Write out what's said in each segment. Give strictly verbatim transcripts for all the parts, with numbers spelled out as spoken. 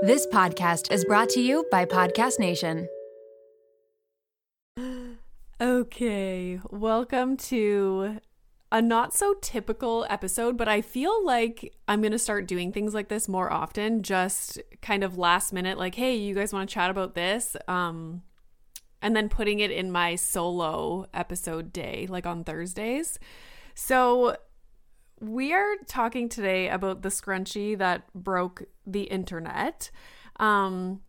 This podcast is brought to you by Podcast Nation. Okay, welcome to a not so typical episode, but I feel like I'm going to start doing things like this more often, just kind of last minute, like, hey, you guys want to chat about this? Um, and then putting it in my solo episode day, like on Thursdays. So we are talking today about the scrunchie that broke the internet. Um,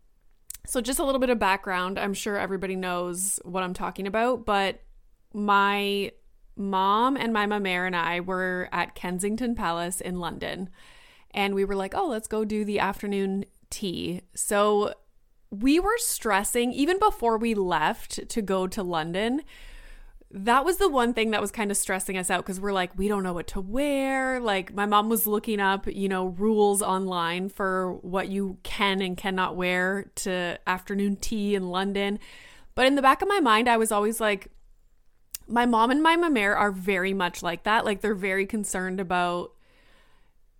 so just a little bit of background. I'm sure everybody knows what I'm talking about, but my mom and my mama and I were at Kensington Palace in London, and we were like, oh, let's go do the afternoon tea. So we were stressing even before we left to go to London. That was the one thing that was kind of stressing us out, because we're like, we don't know what to wear. Like, my mom was looking up, you know, rules online for what you can and cannot wear to afternoon tea in London. But in the back of my mind, I was always like, my mom and my mama are very much like that. Like, they're very concerned about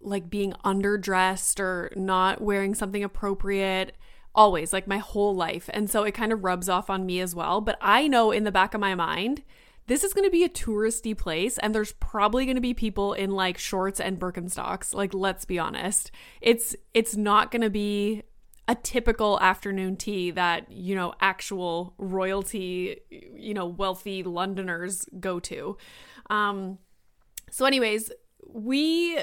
like being underdressed or not wearing something appropriate. Always, like my whole life. And so it kind of rubs off on me as well. But I know in the back of my mind, this is going to be a touristy place, and there's probably going to be people in like shorts and Birkenstocks. Like, let's be honest. It's it's not going to be a typical afternoon tea that, you know, actual royalty, you know, wealthy Londoners go to. Um, so anyways, we...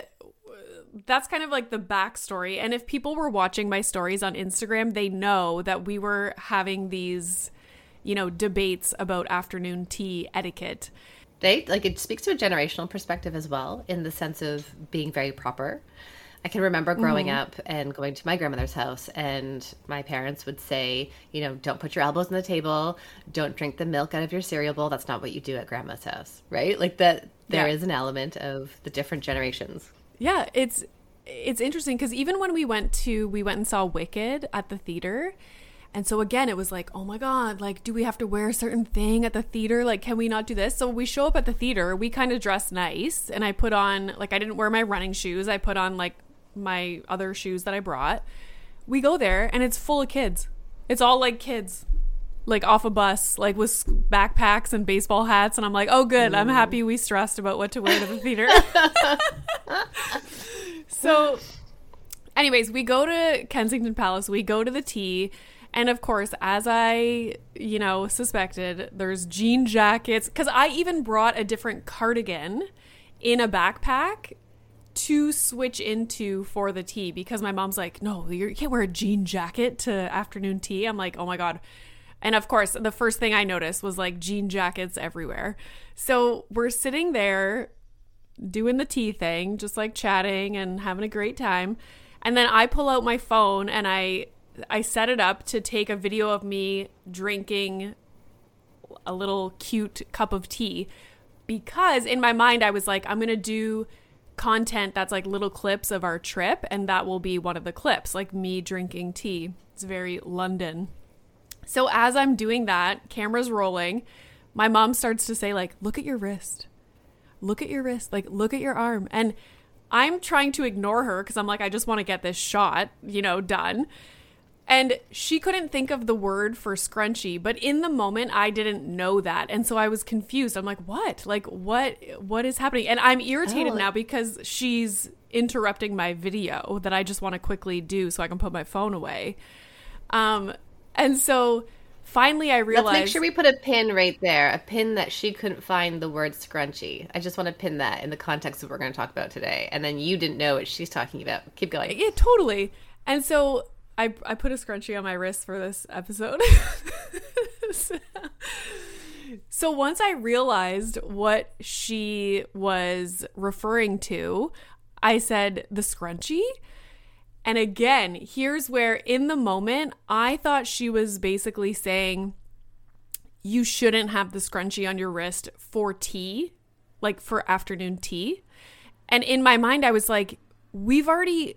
that's kind of like the backstory. And if people were watching my stories on Instagram, they know that we were having these, you know, debates about afternoon tea etiquette. Right? Like, it speaks to a generational perspective as well, in the sense of being very proper. I can remember growing mm-hmm. up and going to my grandmother's house, and my parents would say, you know, don't put your elbows on the table. Don't drink the milk out of your cereal bowl. That's not what you do at grandma's house, right? Like, that there yeah. is an element of the different generations. Yeah, it's it's interesting, because even when we went to, we went and saw Wicked at the theater. And so again, it was like, oh my God, like, do we have to wear a certain thing at the theater? Like, can we not do this? So we show up at the theater, we kind of dress nice. And I put on, like, I didn't wear my running shoes. I put on like my other shoes that I brought. We go there and it's full of kids. It's all like kids, like off a bus, like with backpacks and baseball hats. And I'm like, oh good, I'm happy we stressed about what to wear to the theater. So anyways, we go to Kensington Palace, we go to the tea. And of course, as I, you know, suspected, there's jean jackets, because I even brought a different cardigan in a backpack to switch into for the tea, because my mom's like, no, you can't wear a jean jacket to afternoon tea. I'm like, oh my God. And of course, the first thing I noticed was like jean jackets everywhere. So we're sitting there doing the tea thing, just like chatting and having a great time. And then I pull out my phone and I I set it up to take a video of me drinking a little cute cup of tea, because in my mind I was like, I'm going to do content that's like little clips of our trip, and that will be one of the clips, like me drinking tea. It's very London. So as I'm doing that, camera's rolling, my mom starts to say like, look at your wrist, look at your wrist, like look at your arm. And I'm trying to ignore her, because I'm like, I just want to get this shot, you know, done. And she couldn't think of the word for scrunchie, but in the moment I didn't know that. And so I was confused. I'm like, what? Like what, what is happening? And I'm irritated oh. now, because she's interrupting my video that I just want to quickly do so I can put my phone away. Um, And so finally I realized... Let's make sure we put a pin right there, a pin that she couldn't find the word scrunchie. I just want to pin that in the context of what we're going to talk about today. And then you didn't know what she's talking about. Keep going. Yeah, totally. And so I I put a scrunchie on my wrist for this episode. So once I realized what she was referring to, I said, the scrunchie? And again, here's where in the moment, I thought she was basically saying, you shouldn't have the scrunchie on your wrist for tea, like for afternoon tea. And in my mind, I was like, we've already,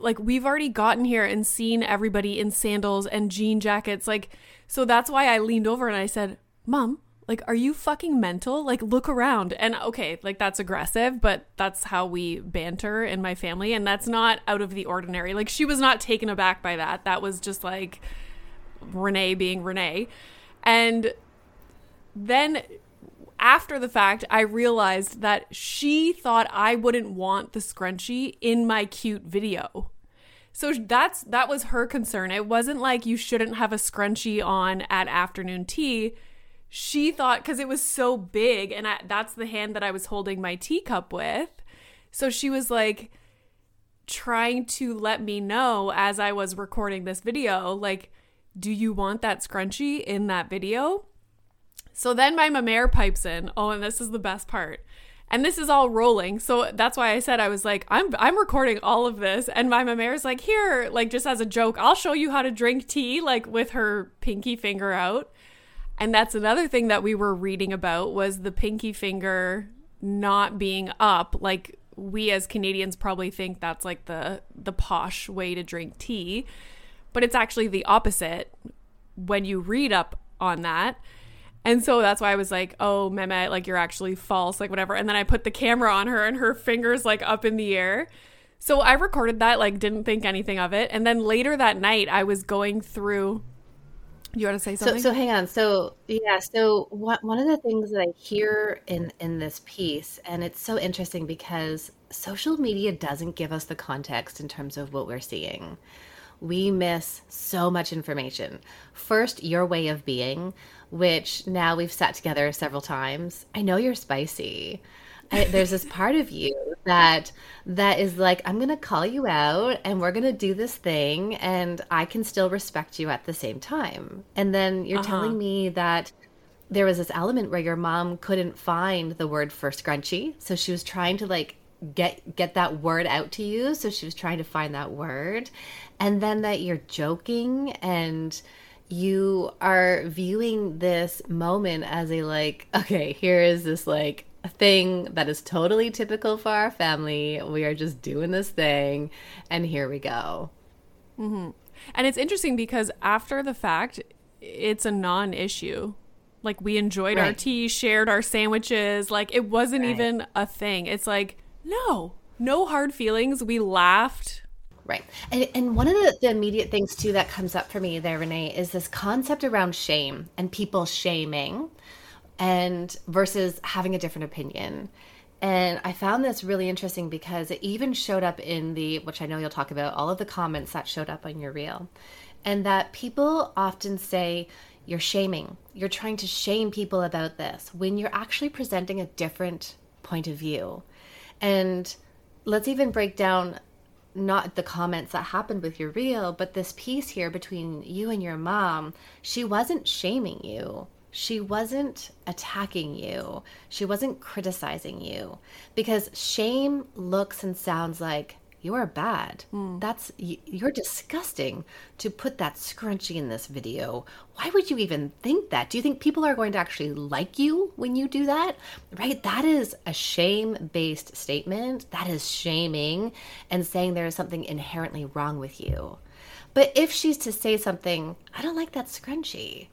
like, we've already gotten here and seen everybody in sandals and jean jackets. Like, so that's why I leaned over and I said, Mom, Like, are you fucking mental? Like, look around. And okay, like, that's aggressive, but that's how we banter in my family. And that's not out of the ordinary. Like, she was not taken aback by that. That was just like Renee being Renee. And then after the fact, I realized that she thought I wouldn't want the scrunchie in my cute video. So that's that was her concern. It wasn't like you shouldn't have a scrunchie on at afternoon tea. She thought, because it was so big, and I, that's the hand that I was holding my teacup with. So she was like trying to let me know as I was recording this video, like, do you want that scrunchie in that video? So then my mamere pipes in. Oh, and this is the best part. And this is all rolling. So that's why I said, I was like, I'm I'm recording all of this. And my mamere's like, here, like just as a joke, I'll show you how to drink tea, like with her pinky finger out. And that's another thing that we were reading about was the pinky finger not being up. Like we as Canadians probably think that's like the the posh way to drink tea. But it's actually the opposite when you read up on that. And so that's why I was like, oh, Mehmet, like you're actually false, like whatever. And then I put the camera on her and her fingers like up in the air. So I recorded that, like didn't think anything of it. And then later that night I was going through. You want to say something? So, so hang on. So yeah. So what, one of the things that I hear in, in this piece, and it's so interesting because social media doesn't give us the context in terms of what we're seeing. We miss so much information. First, your way of being, which now we've sat together several times. I know you're spicy. I, there's this part of you that that is like, I'm going to call you out and we're going to do this thing and I can still respect you at the same time. And then you're uh-huh. telling me that there was this element where your mom couldn't find the word for scrunchie. So she was trying to like get get that word out to you. So she was trying to find that word. And then that you're joking and you are viewing this moment as a like, okay, here is this like thing that is totally typical for our family. We are just doing this thing and here we go. Mm-hmm. And it's interesting because after the fact, it's a non-issue. Like we enjoyed right. our tea, shared our sandwiches. Like it wasn't right. even a thing. It's like, no, no hard feelings. We laughed. Right. And and one of the, the immediate things, too, that comes up for me there, Renee, is this concept around shame and people shaming and versus having a different opinion. And I found this really interesting because it even showed up in the, which I know you'll talk about, all of the comments that showed up on your reel. And that people often say, you're shaming. You're trying to shame people about this when you're actually presenting a different point of view. And let's even break down not the comments that happened with your reel, but this piece here between you and your mom. She wasn't shaming you. She wasn't attacking you. She wasn't criticizing you, because shame looks and sounds like you are bad. Mm. That's you're disgusting to put that scrunchie in this video. Why would you even think that? Do you think people are going to actually like you when you do that? Right? That is a shame-based statement. That is shaming and saying there is something inherently wrong with you. But if she's to say something, I don't like that scrunchie.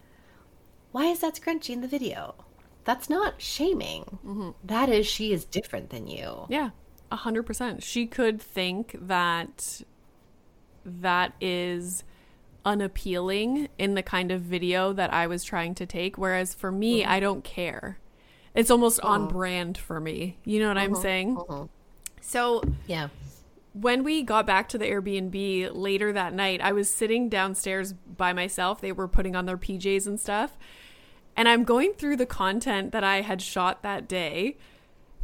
Why is that scrunchie in the video? That's not shaming. Mm-hmm. That is, she is different than you. Yeah. A hundred percent. She could think that that is unappealing in the kind of video that I was trying to take. Whereas for me, mm-hmm. I don't care. It's almost mm-hmm. on brand for me. You know what mm-hmm. I'm saying? Mm-hmm. So yeah, when we got back to the Airbnb later that night, I was sitting downstairs by myself. They were putting on their P Js and stuff. And I'm going through the content that I had shot that day.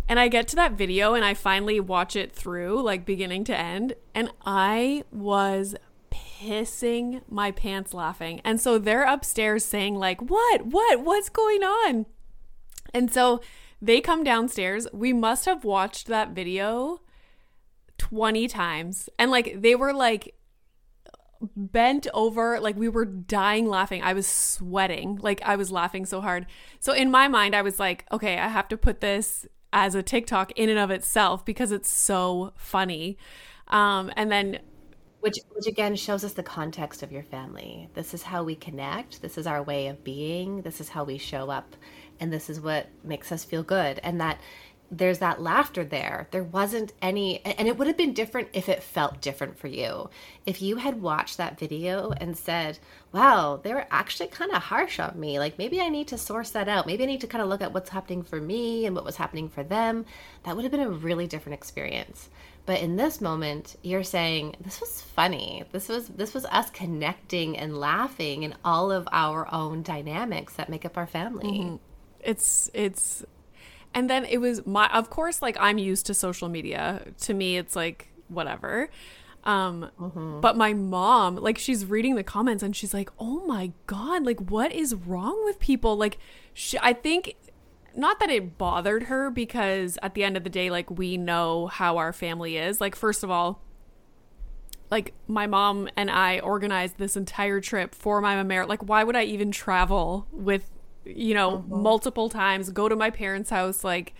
And I get to that video and I finally watch it through, like beginning to end. And I was pissing my pants laughing. And so they're upstairs saying like, what, what, what's going on? And so they come downstairs. We must have watched that video twenty times. And like, they were like bent over, like we were dying laughing. I was sweating. Like I was laughing so hard. So in my mind, I was like, okay, I have to put this as a TikTok in and of itself because it's so funny. Um, and then Which, which again shows us the context of your family. This is how we connect. This is our way of being. This is how we show up. And this is what makes us feel good. And that there's that laughter there. There wasn't any, and it would have been different if it felt different for you. If you had watched that video and said, wow, they were actually kind of harsh on me. Like maybe I need to source that out. Maybe I need to kind of look at what's happening for me and what was happening for them. That would have been a really different experience. But in this moment, you're saying, this was funny. This was this was us connecting and laughing in all of our own dynamics that make up our family. Mm-hmm. It's, it's, and then it was my, of course, like I'm used to social media. To me, it's like, whatever. Um, mm-hmm. But my mom, like she's reading the comments and she's like, oh my God, like what is wrong with people? Like she, I think not that it bothered her, because at the end of the day, like we know how our family is. Like, first of all, like my mom and I organized this entire trip for my mom. Like, why would I even travel with, you know, mm-hmm. multiple times, go to my parents' house, like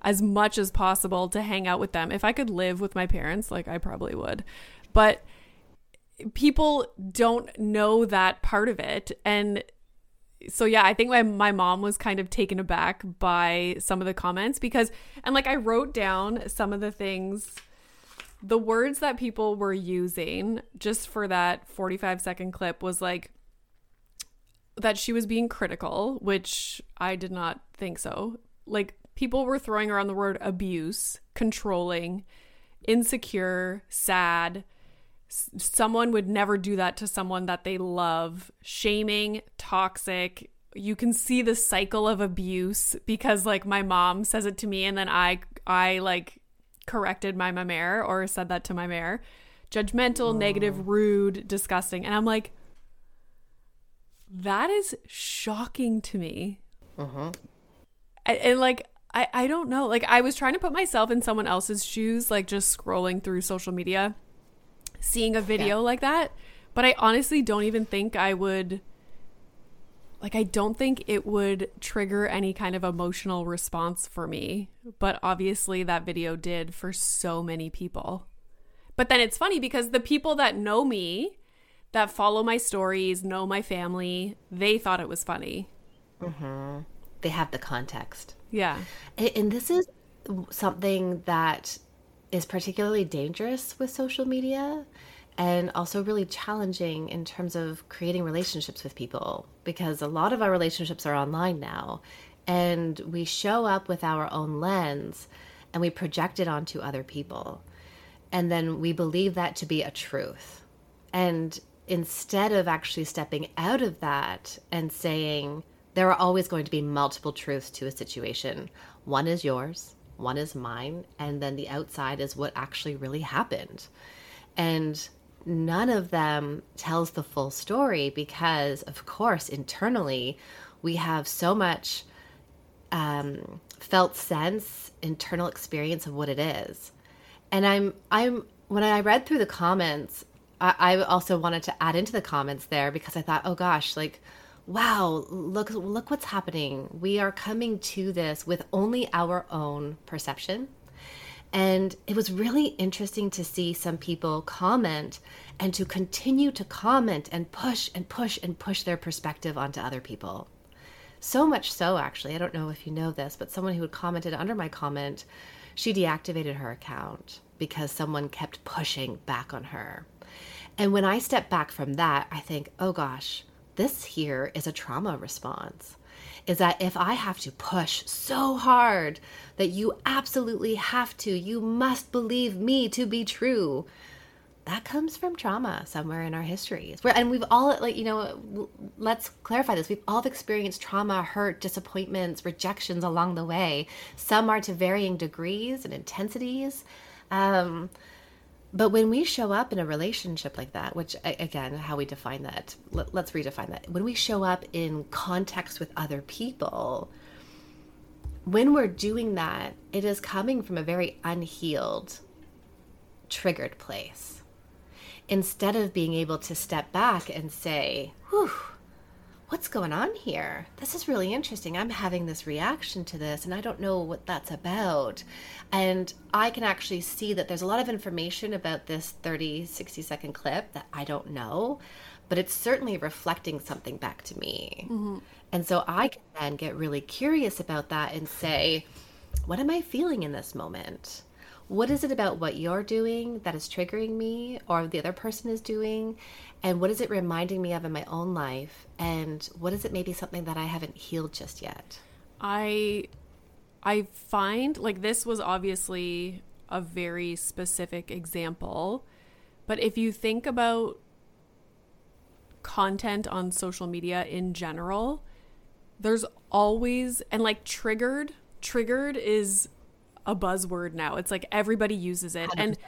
as much as possible to hang out with them. If I could live with my parents, like I probably would. But people don't know that part of it. And so, yeah, I think my, my mom was kind of taken aback by some of the comments because, and like I wrote down some of the things, the words that people were using just for that forty-five second clip was like that she was being critical, which I did not think so. Like people were throwing around the word abuse, controlling, insecure, sad. Someone would never do that to someone that they love. Shaming, toxic. You can see the cycle of abuse because like my mom says it to me and then I I like corrected my mamere or said that to my mamere. Judgmental, oh. negative, rude, disgusting. And I'm like, that is shocking to me. Uh-huh. And, and like I, I don't know. Like I was trying to put myself in someone else's shoes, like just scrolling through social media, seeing a video yeah. like that. But I honestly don't even think I would, like, I don't think it would trigger any kind of emotional response for me. But obviously that video did for so many people. But then it's funny because the people that know me, that follow my stories, know my family, they thought it was funny. Mm-hmm. They have the context. Yeah. And this is something that is particularly dangerous with social media and also really challenging in terms of creating relationships with people, because a lot of our relationships are online now and we show up with our own lens and we project it onto other people. And then we believe that to be a truth. And instead of actually stepping out of that and saying, there are always going to be multiple truths to a situation. One is yours, one is mine, and then the outside is what actually really happened. And none of them tells the full story because, of course, internally, we have so much um, felt sense, internal experience of what it is. And I'm, I'm when I read through the comments, I, I also wanted to add into the comments there because I thought, oh gosh, like, wow, look, look what's happening. We are coming to this with only our own perception. And it was really interesting to see some people comment and to continue to comment and push and push and push their perspective onto other people. So much so, actually, I don't know if you know this, but someone who had commented under my comment, she deactivated her account because someone kept pushing back on her. And when I step back from that, I think, oh gosh, this here is a trauma response, is that if I have to push so hard that you absolutely have to, you must believe me to be true, that comes from trauma somewhere in our histories. And we've all, like, you know, let's clarify this. We've all experienced trauma, hurt, disappointments, rejections along the way. Some are to varying degrees and intensities. Um, But when we show up in a relationship like that, which, again, how we define that, let's redefine that. When we show up in context with other people, when we're doing that, it is coming from a very unhealed, triggered place. Instead of being able to step back and say, whew, what's going on here? This is really interesting. I'm having this reaction to this and I don't know what that's about. And I can actually see that there's a lot of information about this thirty, sixty second clip that I don't know, but it's certainly reflecting something back to me. Mm-hmm. And so I can then get really curious about that and say, what am I feeling in this moment? What is it about what you're doing that is triggering me or the other person is doing? And what is it reminding me of in my own life? And what is it maybe something that I haven't healed just yet? I I find, like, this was obviously a very specific example, but if you think about content on social media in general, there's always, and like triggered, triggered is a buzzword now. It's like everybody uses it. And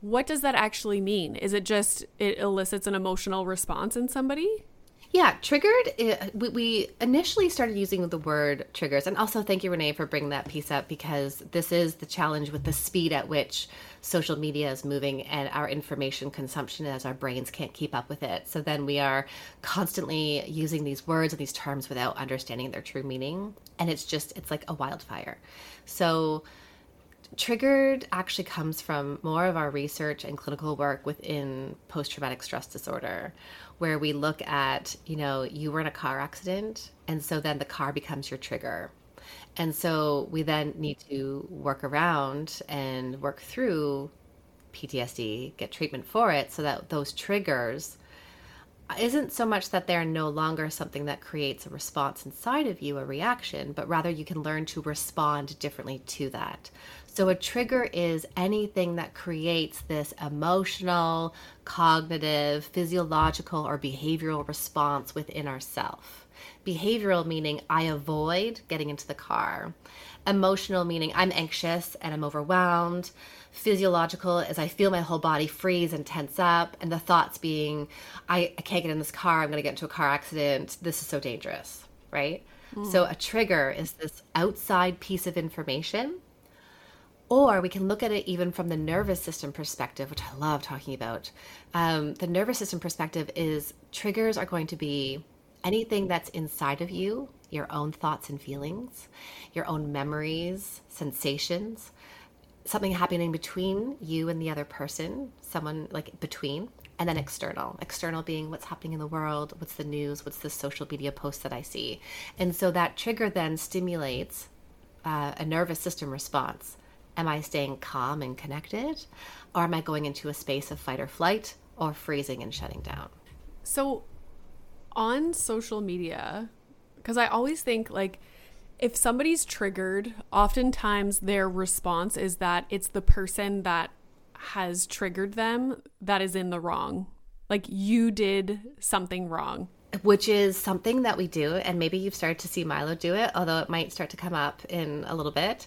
what does that actually mean? Is it just it elicits an emotional response in somebody? Yeah, triggered. We, we initially started using the word triggers. And also thank you, Renee, for bringing that piece up, because this is the challenge with the speed at which social media is moving and our information consumption as our brains can't keep up with it. So then we are constantly using these words and these terms without understanding their true meaning. And it's just, it's like a wildfire. So triggered actually comes from more of our research and clinical work within post-traumatic stress disorder, where we look at, you know, you were in a car accident, and so then the car becomes your trigger. And so we then need to work around and work through P T S D, get treatment for it, so that those triggers isn't so much that they're no longer something that creates a response inside of you, a reaction, but rather you can learn to respond differently to that. So a trigger is anything that creates this emotional, cognitive, physiological, or behavioral response within ourselves. Behavioral meaning I avoid getting into the car. Emotional meaning I'm anxious and I'm overwhelmed. Physiological is I feel my whole body freeze and tense up. And the thoughts being I, I can't get in this car. I'm going to get into a car accident. This is so dangerous, right? Mm. So a trigger is this outside piece of information. Or we can look at it even from the nervous system perspective, which I love talking about. Um, the nervous system perspective is triggers are going to be anything that's inside of you, your own thoughts and feelings, your own memories, sensations, something happening between you and the other person, someone like between, and then external. External being what's happening in the world, what's the news, what's the social media post that I see. And so that trigger then stimulates uh, a nervous system response. Am I staying calm and connected? Or am I going into a space of fight or flight or freezing and shutting down? So on social media, because I always think, like, if somebody's triggered, oftentimes their response is that it's the person that has triggered them that is in the wrong. Like, you did something wrong. Which is something that we do, and maybe you've started to see Milo do it, although it might start to come up in a little bit,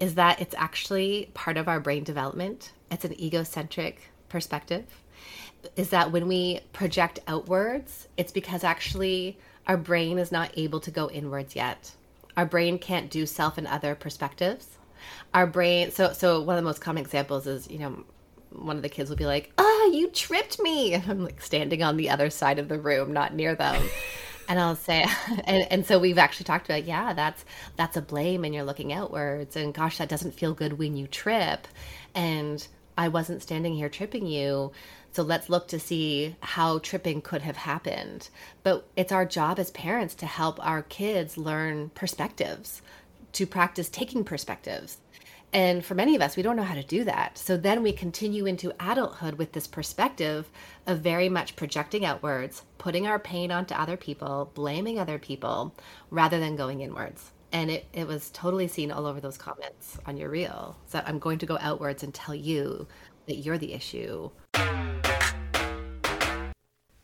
is that it's actually part of our brain development. It's an egocentric perspective. Is that when we project outwards, it's because actually our brain is not able to go inwards yet. Our brain can't do self and other perspectives. Our brain, so so one of the most common examples is, you know, one of the kids will be like, "Ah, you tripped me." And I'm like standing on the other side of the room, not near them. And I'll say, and, and so we've actually talked about, yeah, that's that's a blame and you're looking outwards. And gosh, that doesn't feel good when you trip. And I wasn't standing here tripping you. So let's look to see how tripping could have happened. But it's our job as parents to help our kids learn perspectives, to practice taking perspectives. And for many of us, we don't know how to do that. So then we continue into adulthood with this perspective of very much projecting outwards, putting our pain onto other people, blaming other people, rather than going inwards. And it, it was totally seen all over those comments on your reel. So I'm going to go outwards and tell you that you're the issue.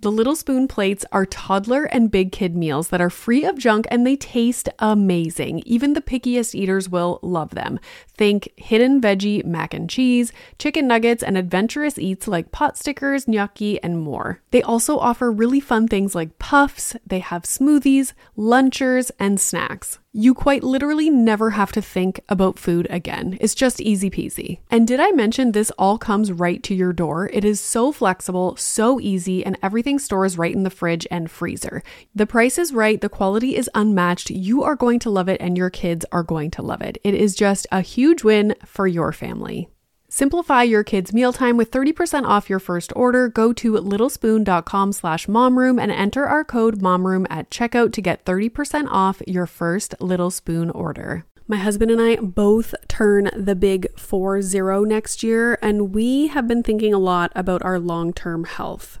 The Little Spoon plates are toddler and big kid meals that are free of junk, and they taste amazing. Even the pickiest eaters will love them. Think hidden veggie mac and cheese, chicken nuggets, and adventurous eats like pot stickers, gnocchi, and more. They also offer really fun things like puffs, they have smoothies, lunchers, and snacks. You quite literally never have to think about food again. It's just easy peasy. And did I mention this all comes right to your door? It is so flexible, so easy, and everything stores right in the fridge and freezer. The price is right, the quality is unmatched. You are going to love it, and your kids are going to love it. It is just a huge win for your family. Simplify your kids' mealtime with thirty percent off your first order. Go to littlespoon.com slash momroom and enter our code momroom at checkout to get thirty percent off your first Little Spoon order. My husband and I both turn the big four zero next year, and we have been thinking a lot about our long-term health.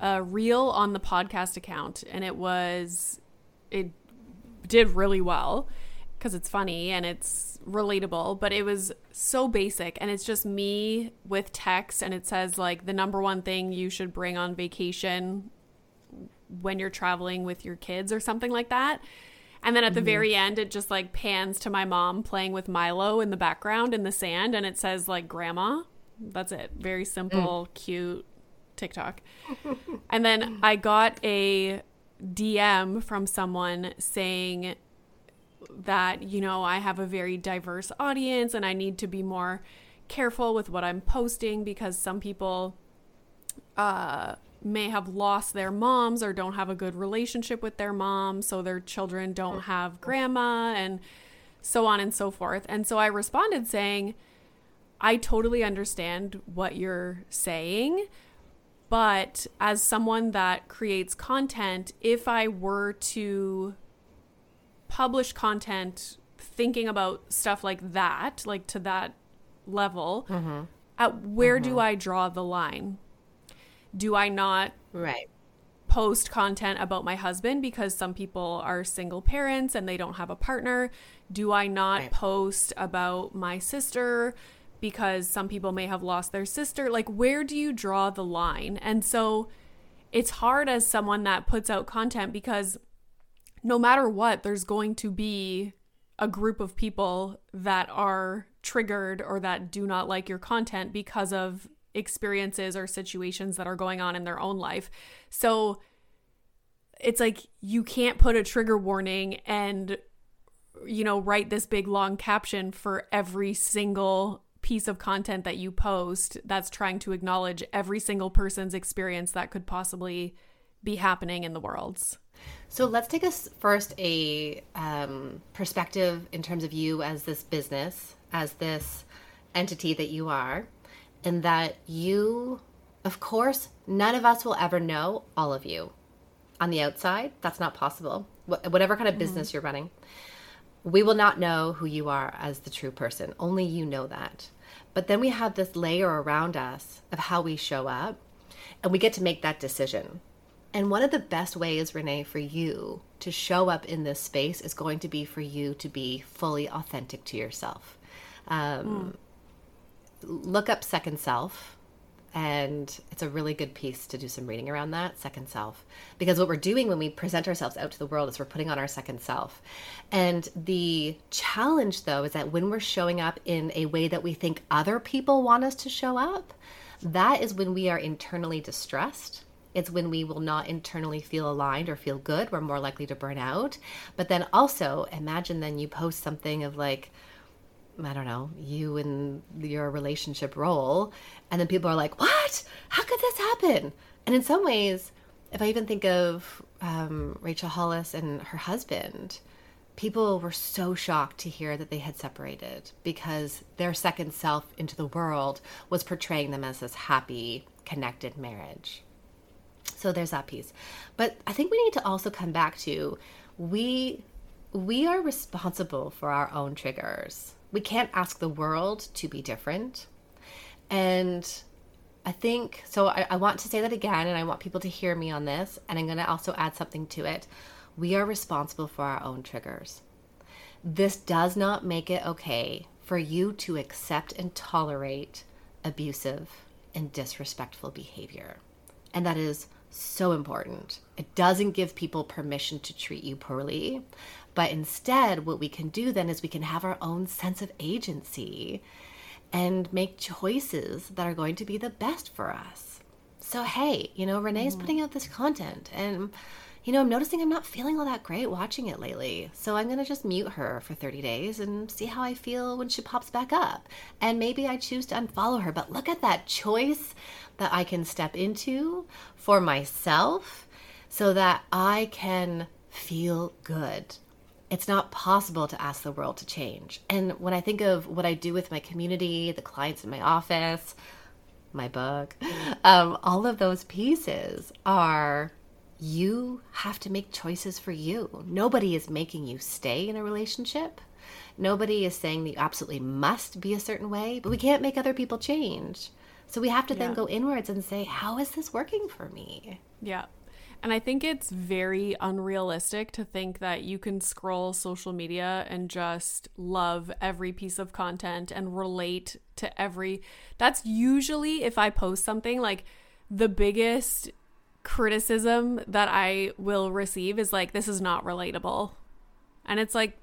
a reel on the podcast account, and it was, it did really well because it's funny and it's relatable, but it was so basic, and it's just me with text, and it says like the number one thing you should bring on vacation when you're traveling with your kids or something like that. And then at the mm-hmm. very end, it just like pans to my mom playing with Milo in the background in the sand, and it says like grandma. That's it. Very simple, mm. cute TikTok. And then I got a D M from someone saying that, you know, I have a very diverse audience and I need to be more careful with what I'm posting because some people uh, may have lost their moms or don't have a good relationship with their mom, so their children don't have grandma and so on and so forth. And so I responded saying, I totally understand what you're saying, But as someone that creates content, if I were to publish content thinking about stuff like that, like to that level, mm-hmm. at where mm-hmm. do I draw the line? Do I not right. post content about my husband because some people are single parents and they don't have a partner? Do I not right. post about my sister because some people may have lost their sister? Like, where do you draw the line? And so it's hard as someone that puts out content because no matter what, there's going to be a group of people that are triggered or that do not like your content because of experiences or situations that are going on in their own life. So it's like you can't put a trigger warning and, you know, write this big long caption for every single piece of content that you post that's trying to acknowledge every single person's experience that could possibly be happening in the world. So let's take us first a um, perspective in terms of you as this business, as this entity that you are, and that you, of course, none of us will ever know all of you. On the outside, that's not possible. Wh- whatever kind of mm-hmm. business you're running, we will not know who you are as the true person. Only you know that. But then we have this layer around us of how we show up, and we get to make that decision. And one of the best ways, Renee, for you to show up in this space is going to be for you to be fully authentic to yourself. Um, mm. Look up Second Self, and it's a really good piece to do some reading around that, Second Self. Because what we're doing when we present ourselves out to the world is we're putting on our second self. And the challenge, though, is that when we're showing up in a way that we think other people want us to show up, that is when we are internally distressed. It's when we will not internally feel aligned or feel good. We're more likely to burn out. But then also imagine then you post something of like, I don't know, you and your relationship role. And then people are like, what? How could this happen? And in some ways, if I even think of um, Rachel Hollis and her husband, people were so shocked to hear that they had separated because their second self into the world was portraying them as this happy, connected marriage. So there's that piece. But I think we need to also come back to we we are responsible for our own triggers. We can't ask the world to be different. And I think, so I, I want to say that again, and I want people to hear me on this, and I'm going to also add something to it. We are responsible for our own triggers. This does not make it okay for you to accept and tolerate abusive and disrespectful behavior. And that is so important. It doesn't give people permission to treat you poorly, but instead what we can do then is we can have our own sense of agency and make choices that are going to be the best for us. So, hey, you know, Renee's mm. putting out this content and, you know, I'm noticing I'm not feeling all that great watching it lately. So I'm going to just mute her for thirty days and see how I feel when she pops back up. And maybe I choose to unfollow her, but look at that choice that I can step into for myself so that I can feel good. It's not possible to ask the world to change. And when I think of what I do with my community, the clients in my office, my book, um, all of those pieces are you have to make choices for you. Nobody is making you stay in a relationship. Nobody is saying that you absolutely must be a certain way, but we can't make other people change. So we have to then yeah. go inwards and say, how is this working for me? Yeah. And I think it's very unrealistic to think that you can scroll social media and just love every piece of content and relate to every... That's usually, if I post something, like the biggest criticism that I will receive is like, this is not relatable. And it's like,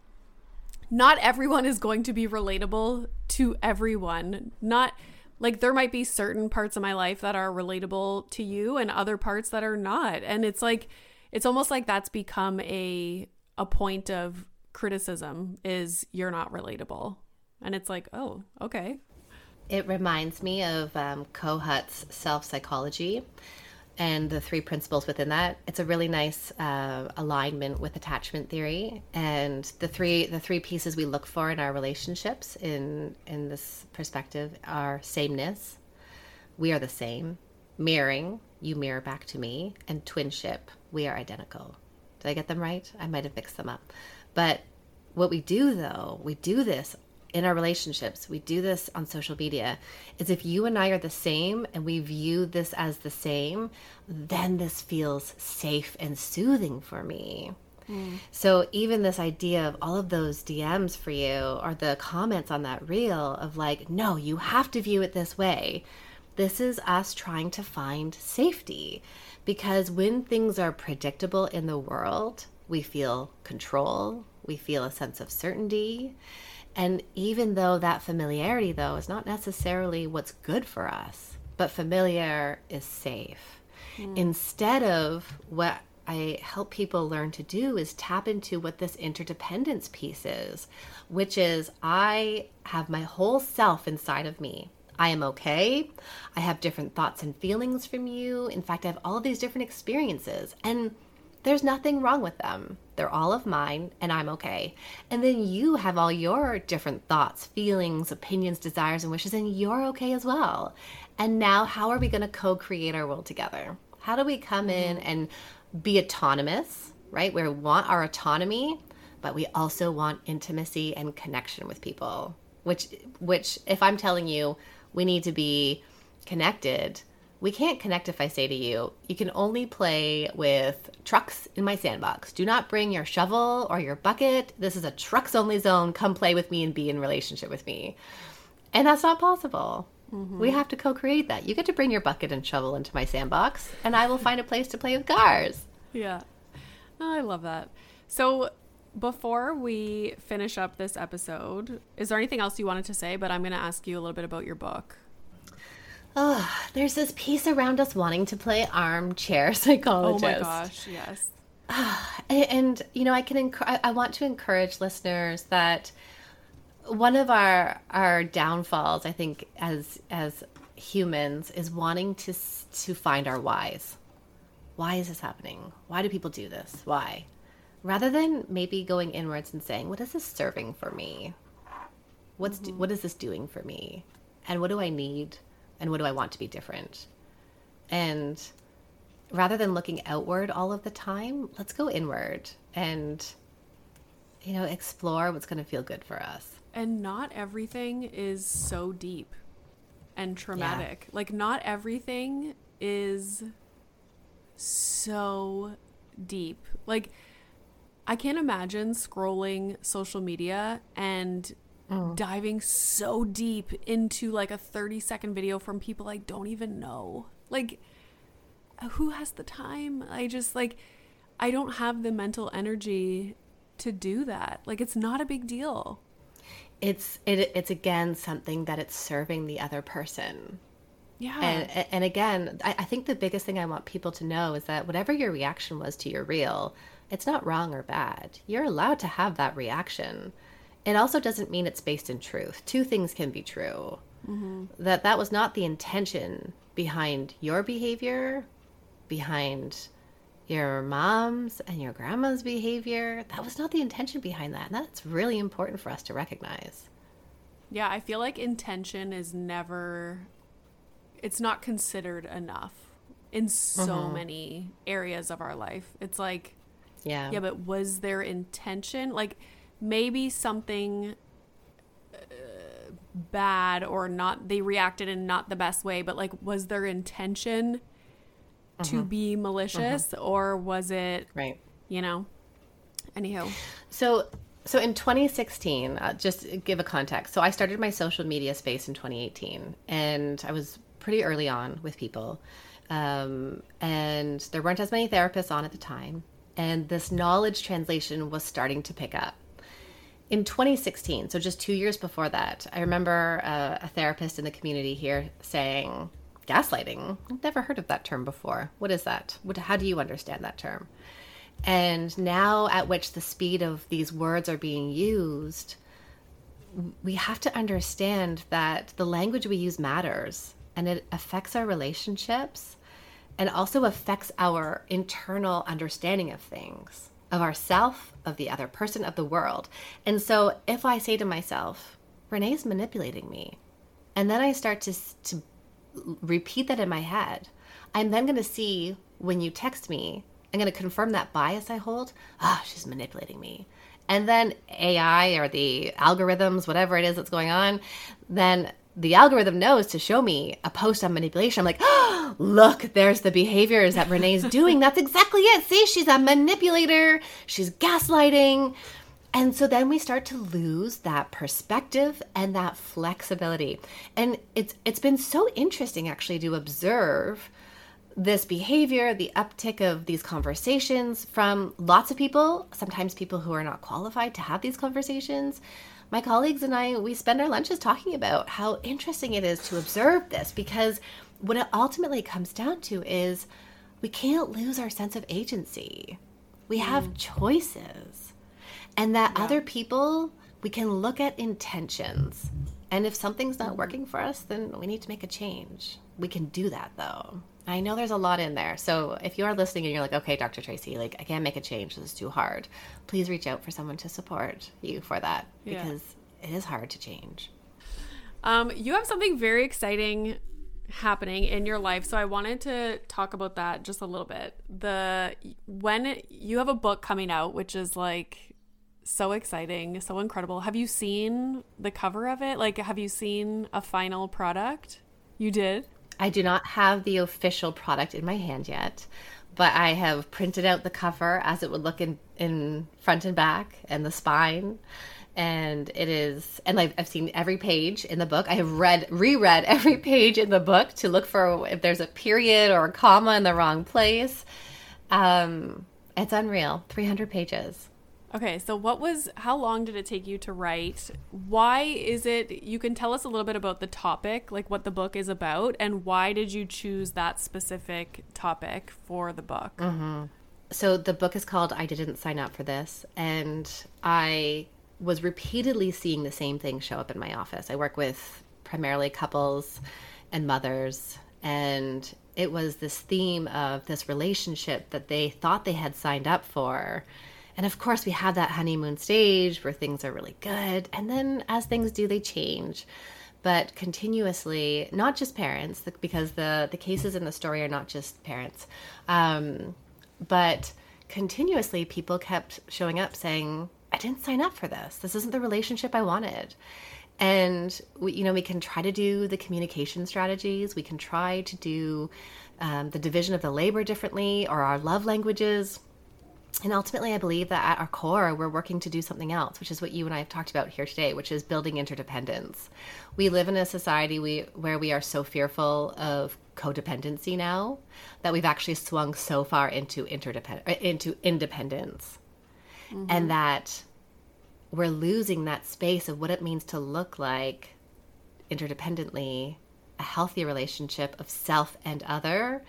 not everyone is going to be relatable to everyone. Not... Like there might be certain parts of my life that are relatable to you and other parts that are not. And it's like, it's almost like that's become a a point of criticism is you're not relatable. And it's like, oh, okay. It reminds me of um, Kohut's self-psychology and the three principles within that. It's a really nice uh, alignment with attachment theory. And the three the three pieces we look for in our relationships in, in this perspective are sameness, we are the same, mirroring, you mirror back to me, and twinship, we are identical. Did I get them right? I might have mixed them up. But what we do though, we do this in our relationships, we do this on social media, is if you and I are the same and we view this as the same, then this feels safe and soothing for me. Mm. So even this idea of all of those D Ms for you or the comments on that reel of like, no, you have to view it this way. This is us trying to find safety, because when things are predictable in the world, we feel control, we feel a sense of certainty. And even though that familiarity, though, is not necessarily what's good for us, but familiar is safe. Mm. Instead of what I help people learn to do is tap into what this interdependence piece is, which is I have my whole self inside of me. I am okay. I have different thoughts and feelings from you. In fact, I have all of these different experiences, and there's nothing wrong with them. They're all of mine, and I'm okay. And then you have all your different thoughts, feelings, opinions, desires, and wishes, and you're okay as well. And now how are we going to co-create our world together? How do we come in and be autonomous, right? We want our autonomy, but we also want intimacy and connection with people, which, which if I'm telling you, we need to be connected. We can't connect if I say to you, you can only play with trucks in my sandbox. Do not bring your shovel or your bucket. This is a trucks only zone. Come play with me and be in relationship with me. And that's not possible. Mm-hmm. We have to co-create that. You get to bring your bucket and shovel into my sandbox, and I will find a place to play with cars. Yeah. Oh, I love that. So before we finish up this episode, is there anything else you wanted to say? But I'm going to ask you a little bit about your book. Oh, there's this piece around us wanting to play armchair psychologist. Oh my gosh, yes. And, and you know, I can. Enc- I want to encourage listeners that one of our our downfalls, I think, as as humans, is wanting to to find our whys. Why is this happening? Why do people do this? Why? Rather than maybe going inwards and saying, "What is this serving for me? What's mm-hmm. what is this doing for me? And what do I need? And what do I want to be different?" And rather than looking outward all of the time, let's go inward and, you know, explore what's going to feel good for us. And not everything is so deep and traumatic. Yeah. Like, not everything is so deep. Like, I can't imagine scrolling social media and Mm. diving so deep into like a thirty second video from people I don't even know. Like, who has the time? I just like, I don't have the mental energy to do that. Like, it's not a big deal. It's, it, it's again, something that it's serving the other person. Yeah. And, and again, I, I think the biggest thing I want people to know is that whatever your reaction was to your reel, it's not wrong or bad. You're allowed to have that reaction. It also doesn't mean it's based in truth. Two things can be true. Mm-hmm. That that was not the intention behind your behavior, behind your mom's and your grandma's behavior. That was not the intention behind that. And that's really important for us to recognize. Yeah, I feel like intention is never, it's not considered enough in so mm-hmm. many areas of our life. It's like, yeah, yeah, but was there intention? Like, maybe something uh, bad or not, they reacted in not the best way, but like, was their intention uh-huh. to be malicious uh-huh. or was it, right? You know, anyhow. So, so in twenty sixteen, uh, just to give a context. So I started my social media space in twenty eighteen, and I was pretty early on with people. Um, and there weren't as many therapists on at the time. And this knowledge translation was starting to pick up. In twenty sixteen, so just two years before that, I remember uh, a therapist in the community here saying, gaslighting, I've never heard of that term before. What is that? What, how do you understand that term? And now at which the speed of these words are being used, we have to understand that the language we use matters, and it affects our relationships and also affects our internal understanding of things, of ourself, of the other person, of the world. And so if I say to myself, Renee's manipulating me, and then I start to, to repeat that in my head, I'm then going to see when you text me, I'm going to confirm that bias I hold. Ah, oh, she's manipulating me. And then A I or the algorithms, whatever it is that's going on, then the algorithm knows to show me a post on manipulation. I'm like, oh, look, there's the behaviors that Renee's doing. That's exactly it. See, she's a manipulator. She's gaslighting. And so then we start to lose that perspective and that flexibility. And it's it's been so interesting actually to observe this behavior, the uptick of these conversations from lots of people, sometimes people who are not qualified to have these conversations. My colleagues and I, we spend our lunches talking about how interesting it is to observe this, because what it ultimately comes down to is we can't lose our sense of agency. We have mm. choices. And that yeah. other people, we can look at intentions. And if something's not working for us, then we need to make a change. We can do that though. I know there's a lot in there. So if you are listening and you're like, okay, Doctor Tracy, like I can't make a change. This is too hard. Please reach out for someone to support you for that, because yeah. it is hard to change. Um, you have something very exciting happening in your life. So I wanted to talk about that just a little bit. The when you have a book coming out, which is like so exciting, so incredible. Have you seen the cover of it? Like, have you seen a final product? You did? I do not have the official product in my hand yet, but I have printed out the cover as it would look in, in front and back and the spine. And it is, and I've, I've seen every page in the book. I have read, reread every page in the book to look for if there's a period or a comma in the wrong place. Um, it's unreal. three hundred pages. Okay, so what was, how long did it take you to write? Why is it, you can tell us a little bit about the topic, like what the book is about, and why did you choose that specific topic for the book? Mm-hmm. So the book is called I Didn't Sign Up For This, and I was repeatedly seeing the same thing show up in my office. I work with primarily couples and mothers, and it was this theme of this relationship that they thought they had signed up for. And of course, we have that honeymoon stage where things are really good. And then as things do, they change. But continuously, not just parents, because the, the cases in the story are not just parents. Um, but continuously, people kept showing up saying, I didn't sign up for this. This isn't the relationship I wanted. And, we, you know, we can try to do the communication strategies. We can try to do um, the division of the labor differently, or our love languages. And ultimately, I believe that at our core, we're working to do something else, which is what you and I have talked about here today, which is building interdependence. We live in a society we, where we are so fearful of codependency now that we've actually swung so far into interdepend- into independence. Mm-hmm. And that we're losing that space of what it means to look like interdependently, a healthy relationship of self and other,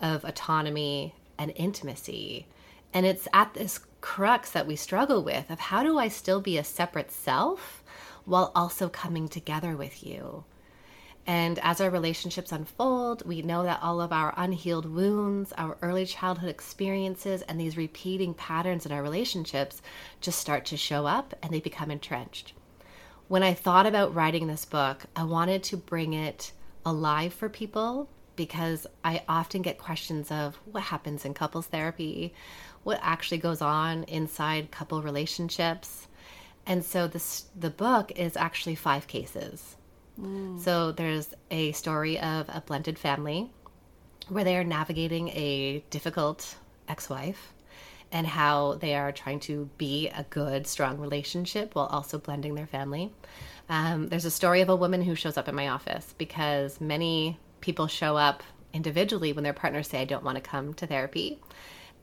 of autonomy and intimacy. And it's at this crux that we struggle with of how do I still be a separate self while also coming together with you? And as our relationships unfold, we know that all of our unhealed wounds, our early childhood experiences, and these repeating patterns in our relationships just start to show up and they become entrenched. When I thought about writing this book, I wanted to bring it alive for people, because I often get questions of what happens in couples therapy, what actually goes on inside couple relationships. And so this, the book is actually five cases. Mm. So there's a story of a blended family where they are navigating a difficult ex-wife and how they are trying to be a good, strong relationship while also blending their family. Um, there's a story of a woman who shows up in my office because many people show up individually when their partners say, I don't want to come to therapy.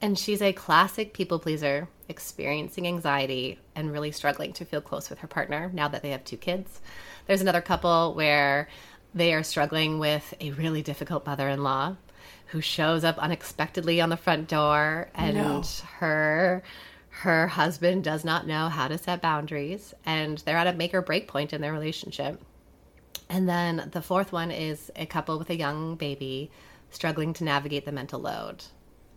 And she's a classic people pleaser, experiencing anxiety and really struggling to feel close with her partner now that they have two kids. There's another couple where they are struggling with a really difficult mother-in-law who shows up unexpectedly on the front door, and no. her her husband does not know how to set boundaries, and they're at a make or break point in their relationship. And then the fourth one is a couple with a young baby struggling to navigate the mental load.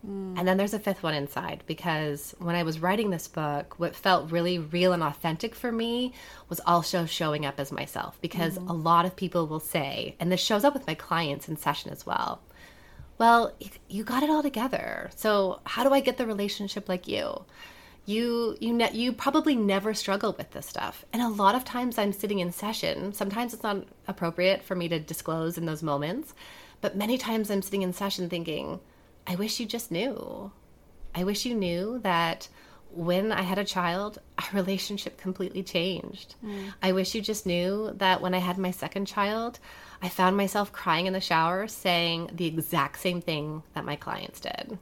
Mm. And then there's a fifth one inside, because when I was writing this book, what felt really real and authentic for me was also showing up as myself, because mm-hmm. a lot of people will say, and this shows up with my clients in session as well, Well, you got it all together. So how do I get the relationship like you? You you ne- you probably never struggle with this stuff. And a lot of times I'm sitting in session. Sometimes it's not appropriate for me to disclose in those moments. But many times I'm sitting in session thinking, I wish you just knew. I wish you knew that when I had a child, our relationship completely changed. Mm. I wish you just knew that when I had my second child, I found myself crying in the shower saying the exact same thing that my clients did.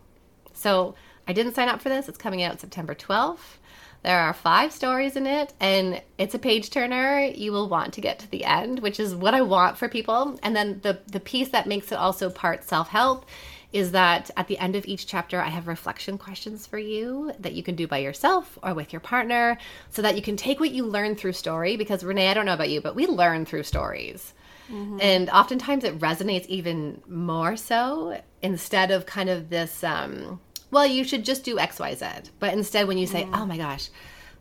So I didn't sign up for this. It's coming out September twelfth. There are five stories in it, and it's a page turner. You will want to get to the end, which is what I want for people. And then the, the piece that makes it also part self-help is that at the end of each chapter, I have reflection questions for you that you can do by yourself or with your partner so that you can take what you learn through story. Because Renee, I don't know about you, but we learn through stories. Mm-hmm. And oftentimes it resonates even more so instead of kind of this, um, well, you should just do X, Y, Z. But instead when you say, mm-hmm. oh my gosh,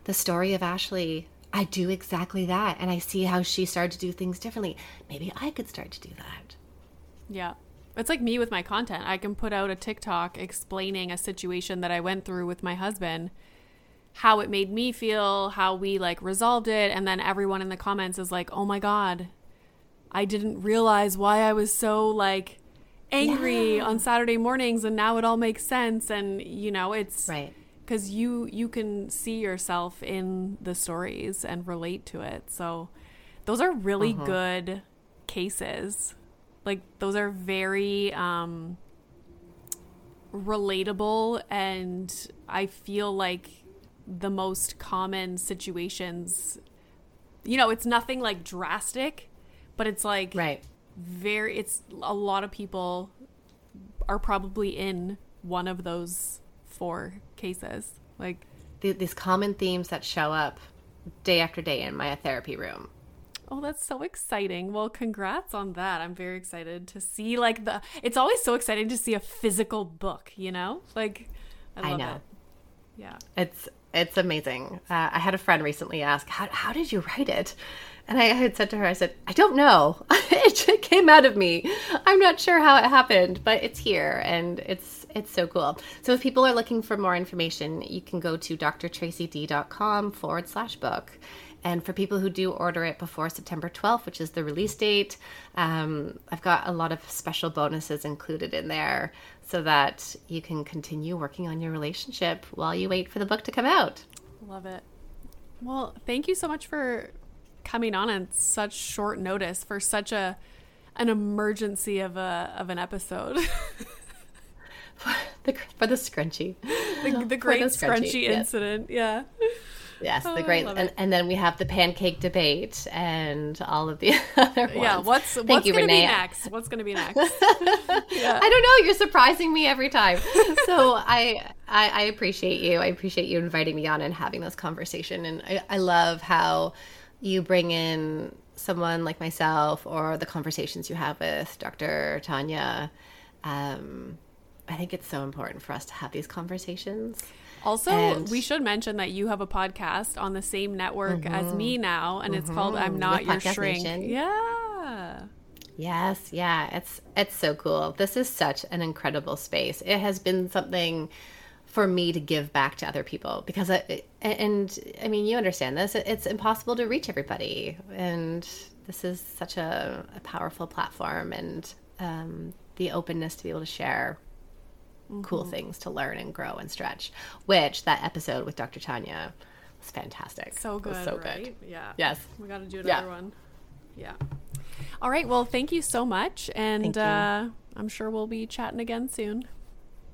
the story of Ashley, I do exactly that. And I see how she started to do things differently. Maybe I could start to do that. Yeah. It's like me with my content. I can put out a TikTok explaining a situation that I went through with my husband, how it made me feel, how we like resolved it. And then everyone in the comments is like, oh my God, I didn't realize why I was so like angry yeah. on Saturday mornings. And now it all makes sense. And you know, it's right. 'Cause you, you can see yourself in the stories and relate to it. So those are really uh-huh. good cases. Like those are very um, relatable, and I feel like the most common situations, you know, it's nothing like drastic, but it's like right. very, it's a lot of people are probably in one of those four cases. Like Th- these common themes that show up day after day in my therapy room. Oh, that's so exciting. Well, congrats on that. I'm very excited to see like the, it's always so exciting to see a physical book, you know, like I, love I know. It. Yeah. It's, it's amazing. Uh, I had a friend recently ask, how, how did you write it? And I had said to her, I said, I don't know. It came out of me. I'm not sure how it happened, but it's here and it's, it's so cool. So if people are looking for more information, you can go to drtracyd.com forward slash book. And for people who do order it before September twelfth, which is the release date, um, I've got a lot of special bonuses included in there so that you can continue working on your relationship while you wait for the book to come out. Love it. Well, thank you so much for coming on on such short notice for such a an emergency of a of an episode. for, the, for the scrunchie. The, the great the scrunchie, scrunchie incident, yes. yeah. Yes, the great, oh, and, and then we have the pancake debate and all of the other ones. Yeah, what's Thank what's you, gonna Renee. be next? What's gonna be next? yeah. I don't know. You're surprising me every time. So I, I I appreciate you. I appreciate you inviting me on and having this conversation. And I, I love how you bring in someone like myself or the conversations you have with Doctor Tanya. Um, I think it's so important for us to have these conversations. Also, and we should mention that you have a podcast on the same network mm-hmm. as me now, and mm-hmm. it's called I'm Not Your Shrink. Nation. Yeah. Yes. Yeah. It's it's so cool. This is such an incredible space. It has been something for me to give back to other people because, I, and I mean, you understand this, it's impossible to reach everybody. And this is such a, a powerful platform and um, the openness to be able to share cool mm-hmm. things to learn and grow and stretch, which that episode with Doctor Tanya was fantastic. So good. It was so right? good. Yeah. Yes. We got to do another yeah. one. Yeah. All right. Well, thank you so much. And uh, I'm sure we'll be chatting again soon.